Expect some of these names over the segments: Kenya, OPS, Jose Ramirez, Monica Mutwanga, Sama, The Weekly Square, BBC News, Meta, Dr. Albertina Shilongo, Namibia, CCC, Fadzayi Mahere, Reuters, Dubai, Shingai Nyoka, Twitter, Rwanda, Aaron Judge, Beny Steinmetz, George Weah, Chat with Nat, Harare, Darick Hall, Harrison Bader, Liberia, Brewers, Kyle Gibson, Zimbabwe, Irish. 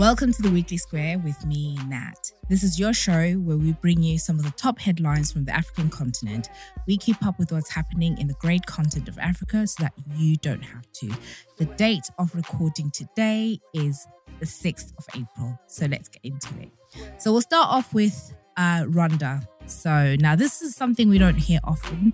Welcome to The Weekly Square with me, Nat. This is your show where we bring you some of the top headlines from the African continent. We keep up with what's happening in the great continent of Africa so that you don't have to. The date of recording today is the 6th of April. So let's get into it. So we'll start off with Rwanda. So now this is something we don't hear often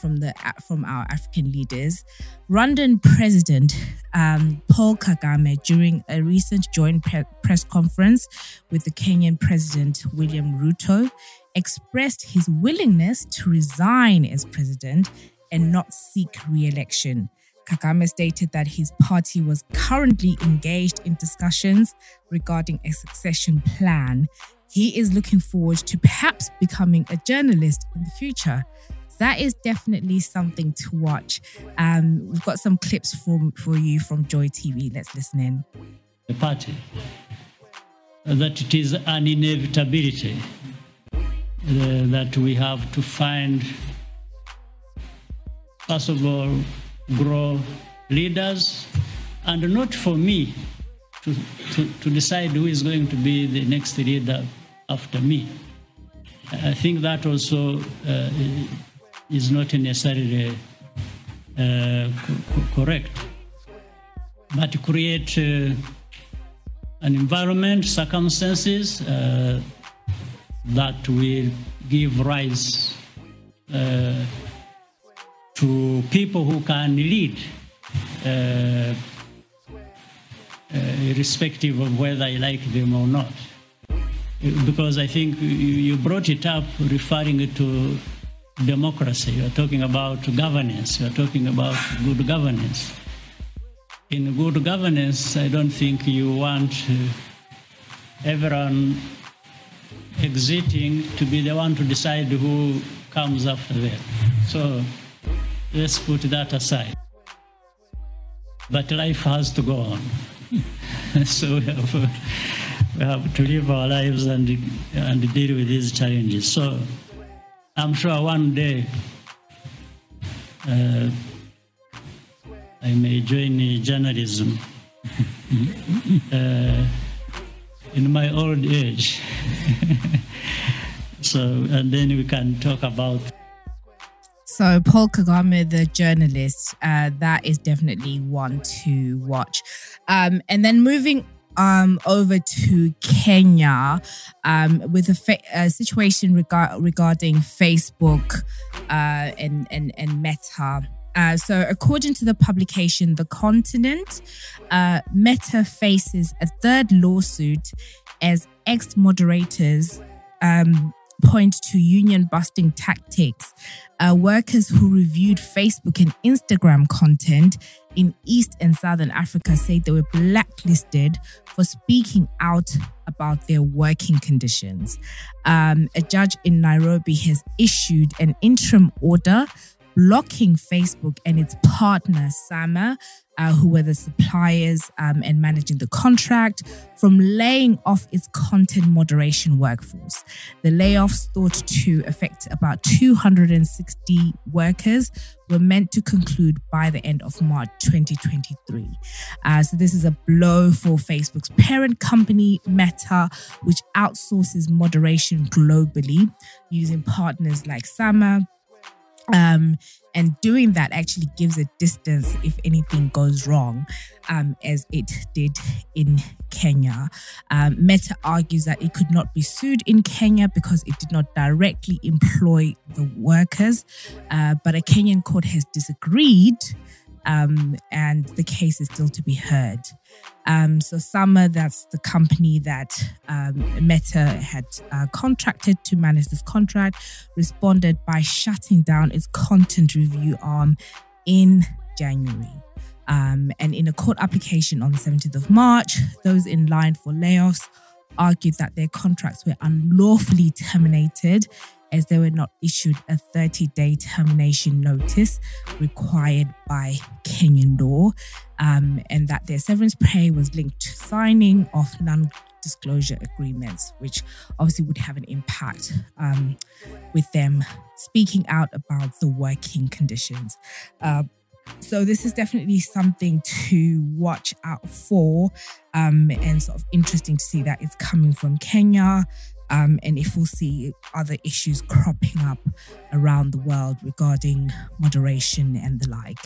from our African leaders. Rwandan President Paul Kagame, during a recent joint press conference with the Kenyan President William Ruto, expressed his willingness to resign as president and not seek re-election. Kagame stated that his party was currently engaged in discussions regarding a succession plan. He is looking forward to perhaps becoming a journalist in the future. So that is definitely something to watch. We've got some clips for you from Joy TV. Let's listen in. The party, that it is an inevitability that we have to find, first of all, grow leaders, and not for me to decide who is going to be the next leader after me. I think that also is not necessarily correct. But to create an environment, circumstances that will give rise to people who can lead, irrespective of whether I like them or not. Because I think you brought it up referring to democracy. You're talking about governance. You're talking about good governance. In good governance, I don't think you want everyone exiting to be the one to decide who comes after them. So let's put that aside. But life has to go on. So we have to live our lives and deal with these challenges. So I'm sure one day I may join journalism in my old age. So, and then we can talk about. So Paul Kagame, the journalist, that is definitely one to watch. And then moving over to Kenya with a situation regarding Facebook and Meta. So according to the publication, The Continent, Meta faces a third lawsuit as ex-moderators point to union-busting tactics. Workers who reviewed Facebook and Instagram content in East and Southern Africa say they were blacklisted for speaking out about their working conditions. A judge in Nairobi has issued an interim order blocking Facebook and its partner, Sama, who were the suppliers and managing the contract, from laying off its content moderation workforce. The layoffs, thought to affect about 260 workers, were meant to conclude by the end of March 2023. So this is a blow for Facebook's parent company, Meta, which outsources moderation globally using partners like Sama. And doing that actually gives a distance if anything goes wrong, as it did in Kenya. Meta argues that it could not be sued in Kenya because it did not directly employ the workers, but a Kenyan court has disagreed, and the case is still to be heard. So Sama, that's the company that Meta had contracted to manage this contract, responded by shutting down its content review arm in January. And in a court application on the 17th of March, those in line for layoffs argued that their contracts were unlawfully terminated as they were not issued a 30-day termination notice required by Kenyan law, and that their severance pay was linked to signing of non-disclosure agreements, which obviously would have an impact with them speaking out about the working conditions. So this is definitely something to watch out for, and sort of interesting to see that it's coming from Kenya, and if we'll see other issues cropping up around the world regarding moderation and the like.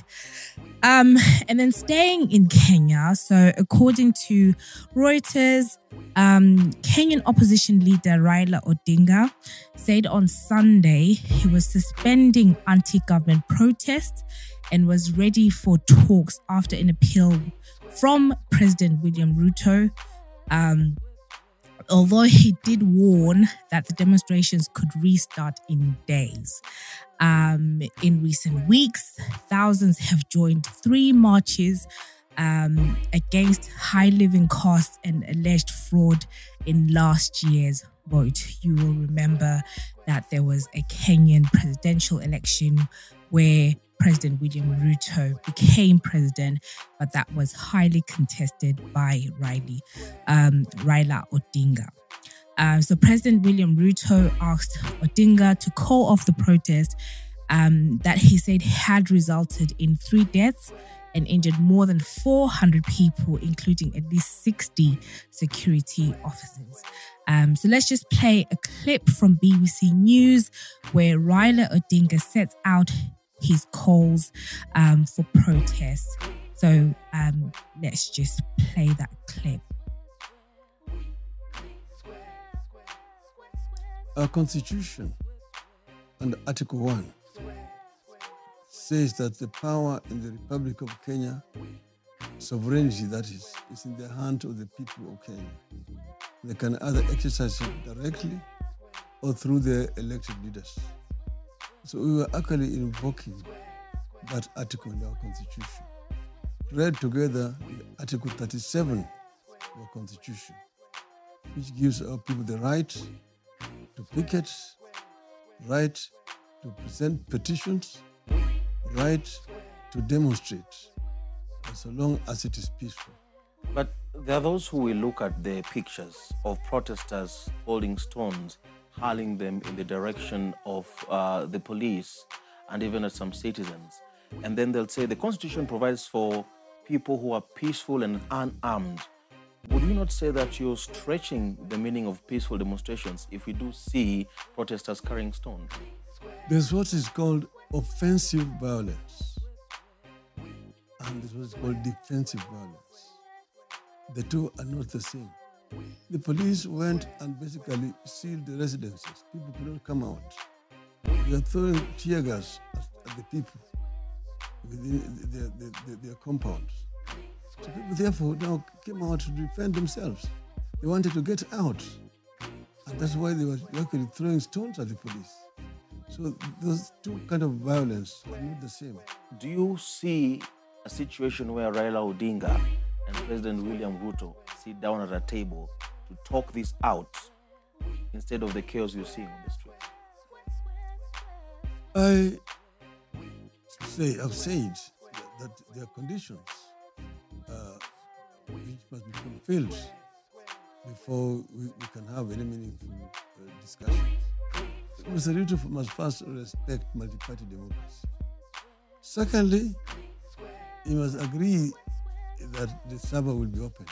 And then staying in Kenya, so according to Reuters, Kenyan opposition leader Raila Odinga said on Sunday he was suspending anti-government protests and was ready for talks after an appeal from President William Ruto, although he did warn that the demonstrations could restart in days. In recent weeks, thousands have joined three marches against high living costs and alleged fraud in last year's vote. You will remember that there was a Kenyan presidential election where President William Ruto became president, but that was highly contested by Raila Odinga. So President William Ruto asked Odinga to call off the protest that he said had resulted in 3 deaths and injured more than 400 people, including at least 60 security officers. So let's just play a clip from BBC News where Raila Odinga sets out his calls for protests. So let's just play that clip. Our constitution under Article 1 says that the power in the Republic of Kenya, sovereignty that is in the hands of the people of Kenya. They can either exercise it directly or through their elected leaders. So we were actually invoking that article in our constitution, read together with Article 37 of our constitution, which gives our people the right to picket, right to present petitions, right to demonstrate, so long as it is peaceful. But there are those who will look at the pictures of protesters holding stones, hurling them in the direction of the police and even at some citizens. And then they'll say the Constitution provides for people who are peaceful and unarmed. Would you not say that you're stretching the meaning of peaceful demonstrations if we do see protesters carrying stones? There's what is called offensive violence, and there's what is called defensive violence. The two are not the same. The police went and basically sealed the residences. People could not come out. They are throwing tear gas at the people within their compounds. So people therefore now came out to defend themselves. They wanted to get out. And that's why they were actually throwing stones at the police. So those two kinds of violence are not the same. Do you see a situation where Raila Odinga and President William Ruto sit down at a table to talk this out instead of the chaos you see on the street? I've said that there are conditions which must be fulfilled before we can have any meaningful discussions. Mr. Ruto must first respect multi-party democracy. Secondly, he must agree that the server will be opened,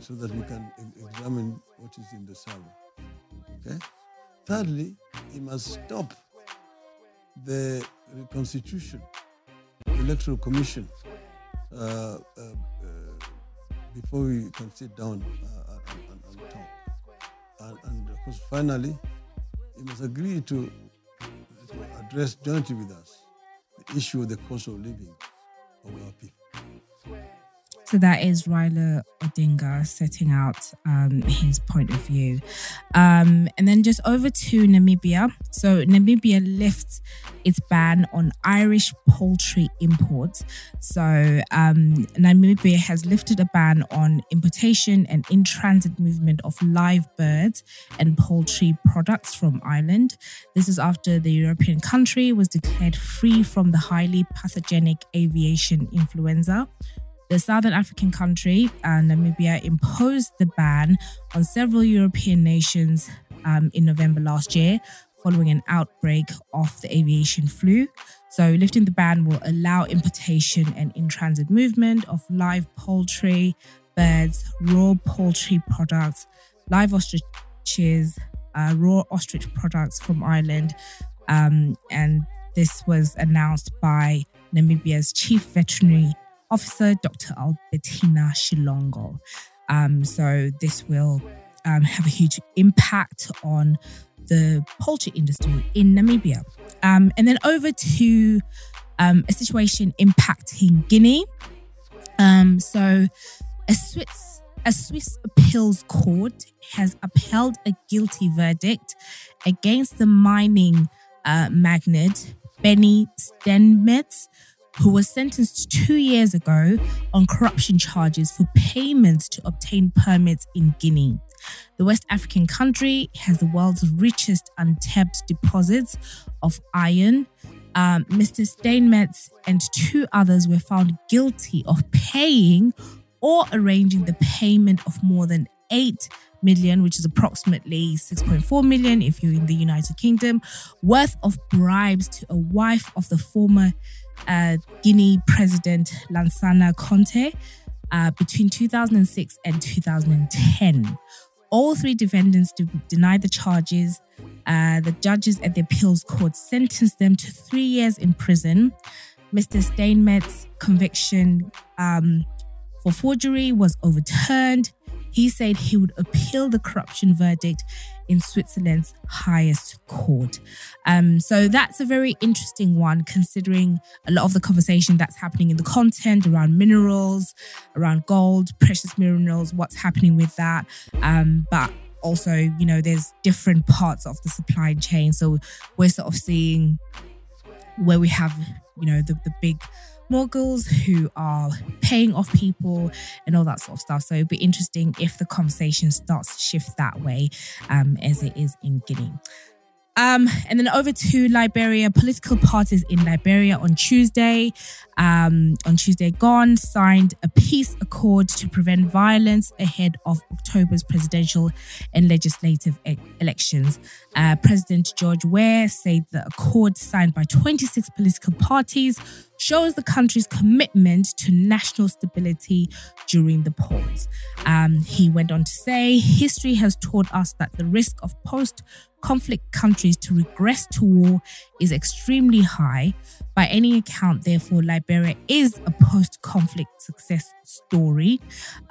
so that we can examine what is in the server. Okay? Thirdly, he must stop the reconstitution, the Electoral Commission, before we can sit down and talk. And of course, finally, he must agree to address jointly with us the issue of the cost of living of our people. So that is Raila Odinga setting out his point of view. And then just over to Namibia. So Namibia lifts its ban on Irish poultry imports. So Namibia has lifted a ban on importation and in-transit movement of live birds and poultry products from Ireland. This is after the European country was declared free from the highly pathogenic avian influenza. The Southern African country, Namibia, imposed the ban on several European nations in November last year following an outbreak of the avian flu. So lifting the ban will allow importation and in-transit movement of live poultry, birds, raw poultry products, live ostriches, raw ostrich products from Ireland. And this was announced by Namibia's Chief Veterinary Officer, Dr. Albertina Shilongo. So this will have a huge impact on the poultry industry in Namibia. And then over to a situation impacting Guinea. So a Swiss appeals court has upheld a guilty verdict against the mining magnate Beny Steinmetz, who was sentenced 2 years ago on corruption charges for payments to obtain permits in Guinea. The West African country has the world's richest untapped deposits of iron. Mr. Steinmetz and two others were found guilty of paying or arranging the payment of more than 8 million, which is approximately 6.4 million if you're in the United Kingdom, worth of bribes to a wife of the former Guinea president Lansana Conte between 2006 and 2010. All three defendants denied the charges. The judges at the appeals court sentenced them to 3 years in prison. Mr. Steinmetz's conviction for forgery was overturned. He said he would appeal the corruption verdict in Switzerland's highest court. So that's a very interesting one, considering a lot of the conversation that's happening in the content around minerals, around gold, precious minerals, what's happening with that. But also, you know, there's different parts of the supply chain. So we're sort of seeing where we have, you know, the big moguls who are paying off people and all that sort of stuff. So it'd be interesting if the conversation starts to shift that way, as it is in Guinea. And then over to Liberia. Political parties in Liberia on Tuesday gone, signed a peace accord to prevent violence ahead of October's presidential and legislative elections. President George Weah said the accord signed by 26 political parties shows the country's commitment to national stability during the polls. He went on to say, history has taught us that the risk of post-conflict countries to regress to war is extremely high. By any account, therefore, Liberia is a post-conflict success story.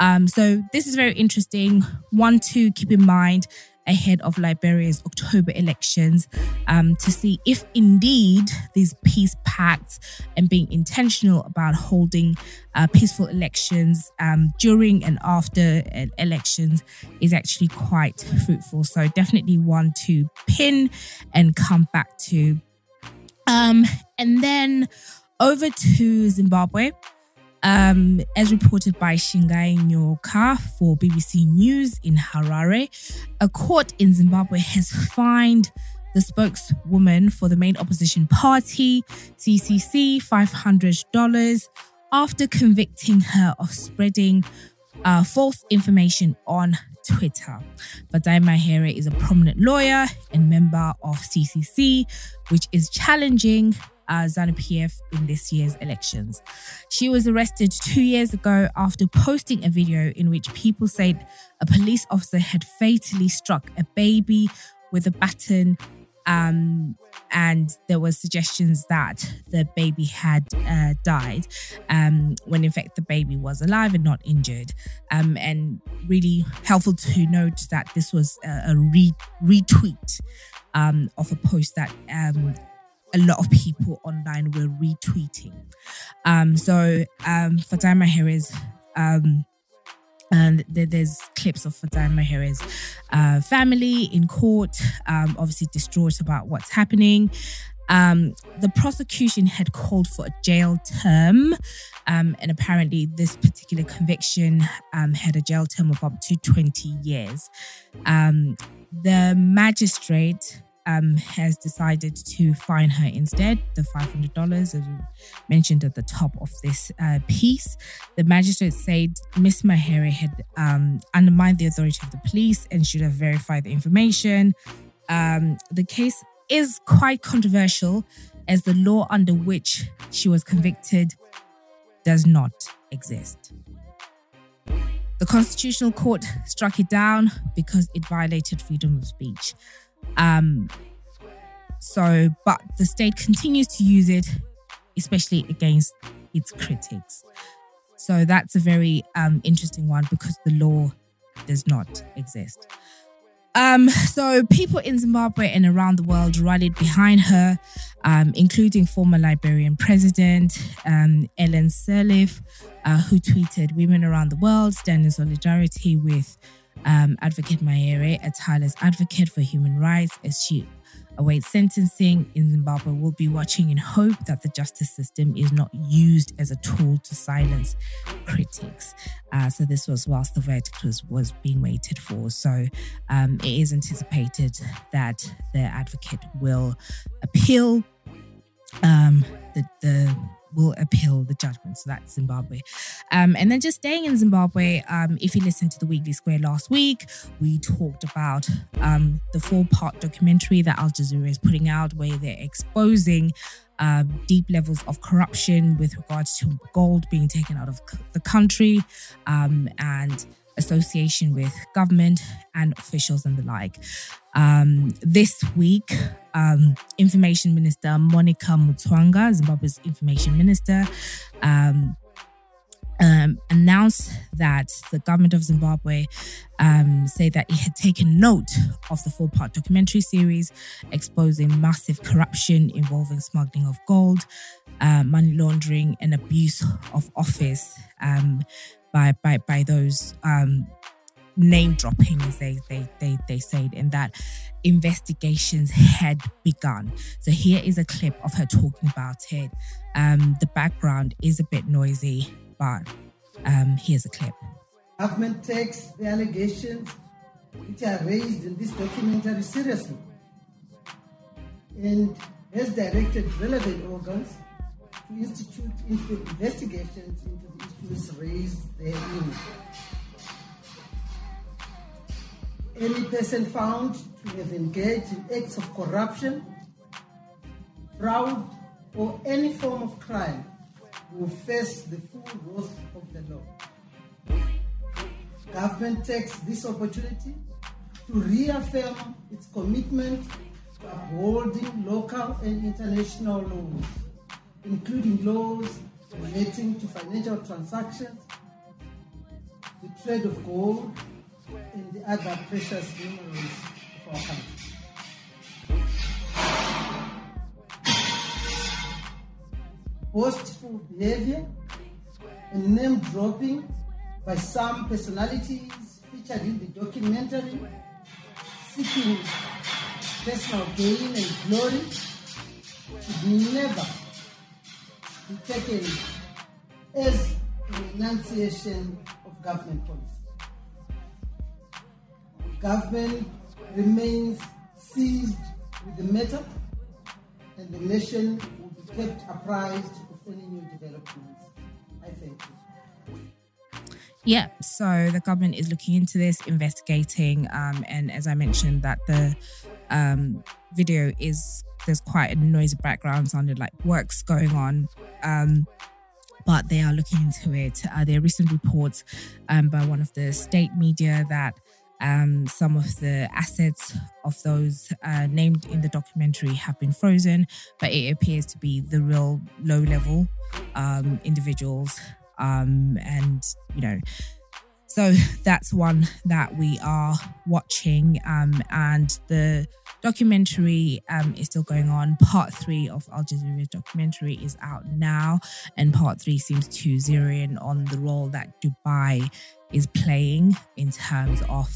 So this is very interesting. One to keep in mind ahead of Liberia's October elections, to see if indeed these peace pacts and being intentional about holding peaceful elections during and after elections is actually quite fruitful. So definitely one to pin and come back to. And then over to Zimbabwe. As reported by Shingai Nyoka for BBC News in Harare, a court in Zimbabwe has fined the spokeswoman for the main opposition party, CCC, $500 after convicting her of spreading false information on Twitter. Fadzayi Mahere is a prominent lawyer and member of CCC, which is challenging Zanu PF in this year's elections. She was arrested 2 years ago after posting a video in which people said a police officer had fatally struck a baby with a baton, and there were suggestions that the baby had died, when in fact the baby was alive and not injured. And really helpful to note that this was a retweet of a post that a lot of people online were retweeting. So Fadzayi Mahere's, and there's clips of Fadzayi Mahere's family in court, obviously distraught about what's happening. The prosecution had called for a jail term, and apparently this particular conviction had a jail term of up to 20 years. The magistrate has decided to fine her instead, the $500, as we mentioned at the top of this piece. The magistrate said Ms. Mahere had undermined the authority of the police and should have verified the information. The case is quite controversial, as the law under which she was convicted does not exist. The Constitutional Court struck it down because it violated freedom of speech. But the state continues to use it, especially against its critics. So that's a very interesting one, because the law does not exist. So people in Zimbabwe and around the world rallied behind her, including former Liberian President Ellen Sirleaf, who tweeted, "Women around the world stand in solidarity with Advocate Mahere, a tireless advocate for human rights as she awaits sentencing in Zimbabwe. We'll be watching in hope that the justice system is not used as a tool to silence critics." So this was whilst the verdict was being waited for. So it is anticipated that the advocate will appeal the judgment. So that's Zimbabwe. And then just staying in Zimbabwe, if you listened to The Weekly Square last week, we talked about the 4-part documentary that Al Jazeera is putting out, where they're exposing deep levels of corruption with regards to gold being taken out of the country and association with government and officials and the like. This week, Information Minister Monica Mutwanga, Zimbabwe's Information Minister, announced that the government of Zimbabwe say that it had taken note of the 4-part documentary series exposing massive corruption involving smuggling of gold, money laundering and abuse of office by those name dropping, as they said, and that investigations had begun. So here is a clip of her talking about it. The background is a bit noisy, but here's a clip. Government takes the allegations which are raised in this documentary seriously and has directed relevant organs to institute investigations into the issues raised therein. Any person found to have engaged in acts of corruption, fraud, or any form of crime will face the full wrath of the law. Government takes this opportunity to reaffirm its commitment to upholding local and international laws, including laws relating to financial transactions, the trade of gold, and the other precious minerals of our country. Boastful behavior and name dropping by some personalities featured in the documentary, seeking personal gain and glory, should never be taken as an enunciation of government policy. Government remains seized with the matter, and the nation will be kept apprised of any new developments. I thank you. Yeah, so the government is looking into this, investigating, and as I mentioned, that the video is, there's quite a noisy background, sounded like works going on. But they are looking into it. There are recent reports by one of the state media that some of the assets of those named in the documentary have been frozen, but it appears to be the real low-level individuals. So that's one that we are watching. And the documentary is still going on. Part 3 of Al Jazeera's documentary is out now, and part 3 seems to zero in on the role that Dubai is playing in terms of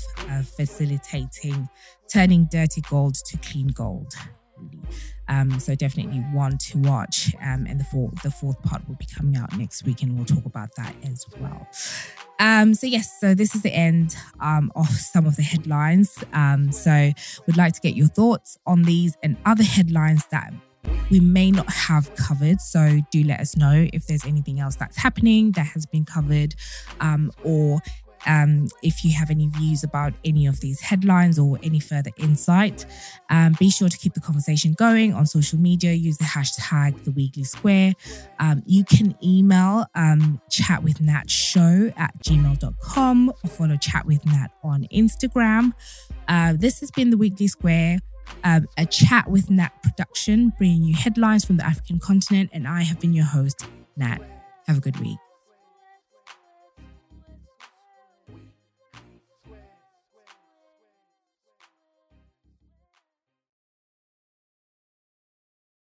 facilitating turning dirty gold to clean gold. So definitely one to watch. And the fourth part will be coming out next week, and we'll talk about that as well. So this is the end of some of the headlines. So we'd like to get your thoughts on these and other headlines that we may not have covered. So do let us know if there's anything else that's happening that has been covered, or If you have any views about any of these headlines or any further insight, be sure to keep the conversation going on social media. Use the hashtag The Weekly Square. You can email chatwithnatshow@gmail.com or follow Chat with Nat on Instagram. This has been The Weekly Square, a Chat with Nat production, bringing you headlines from the African continent. And I have been your host, Nat. Have a good week.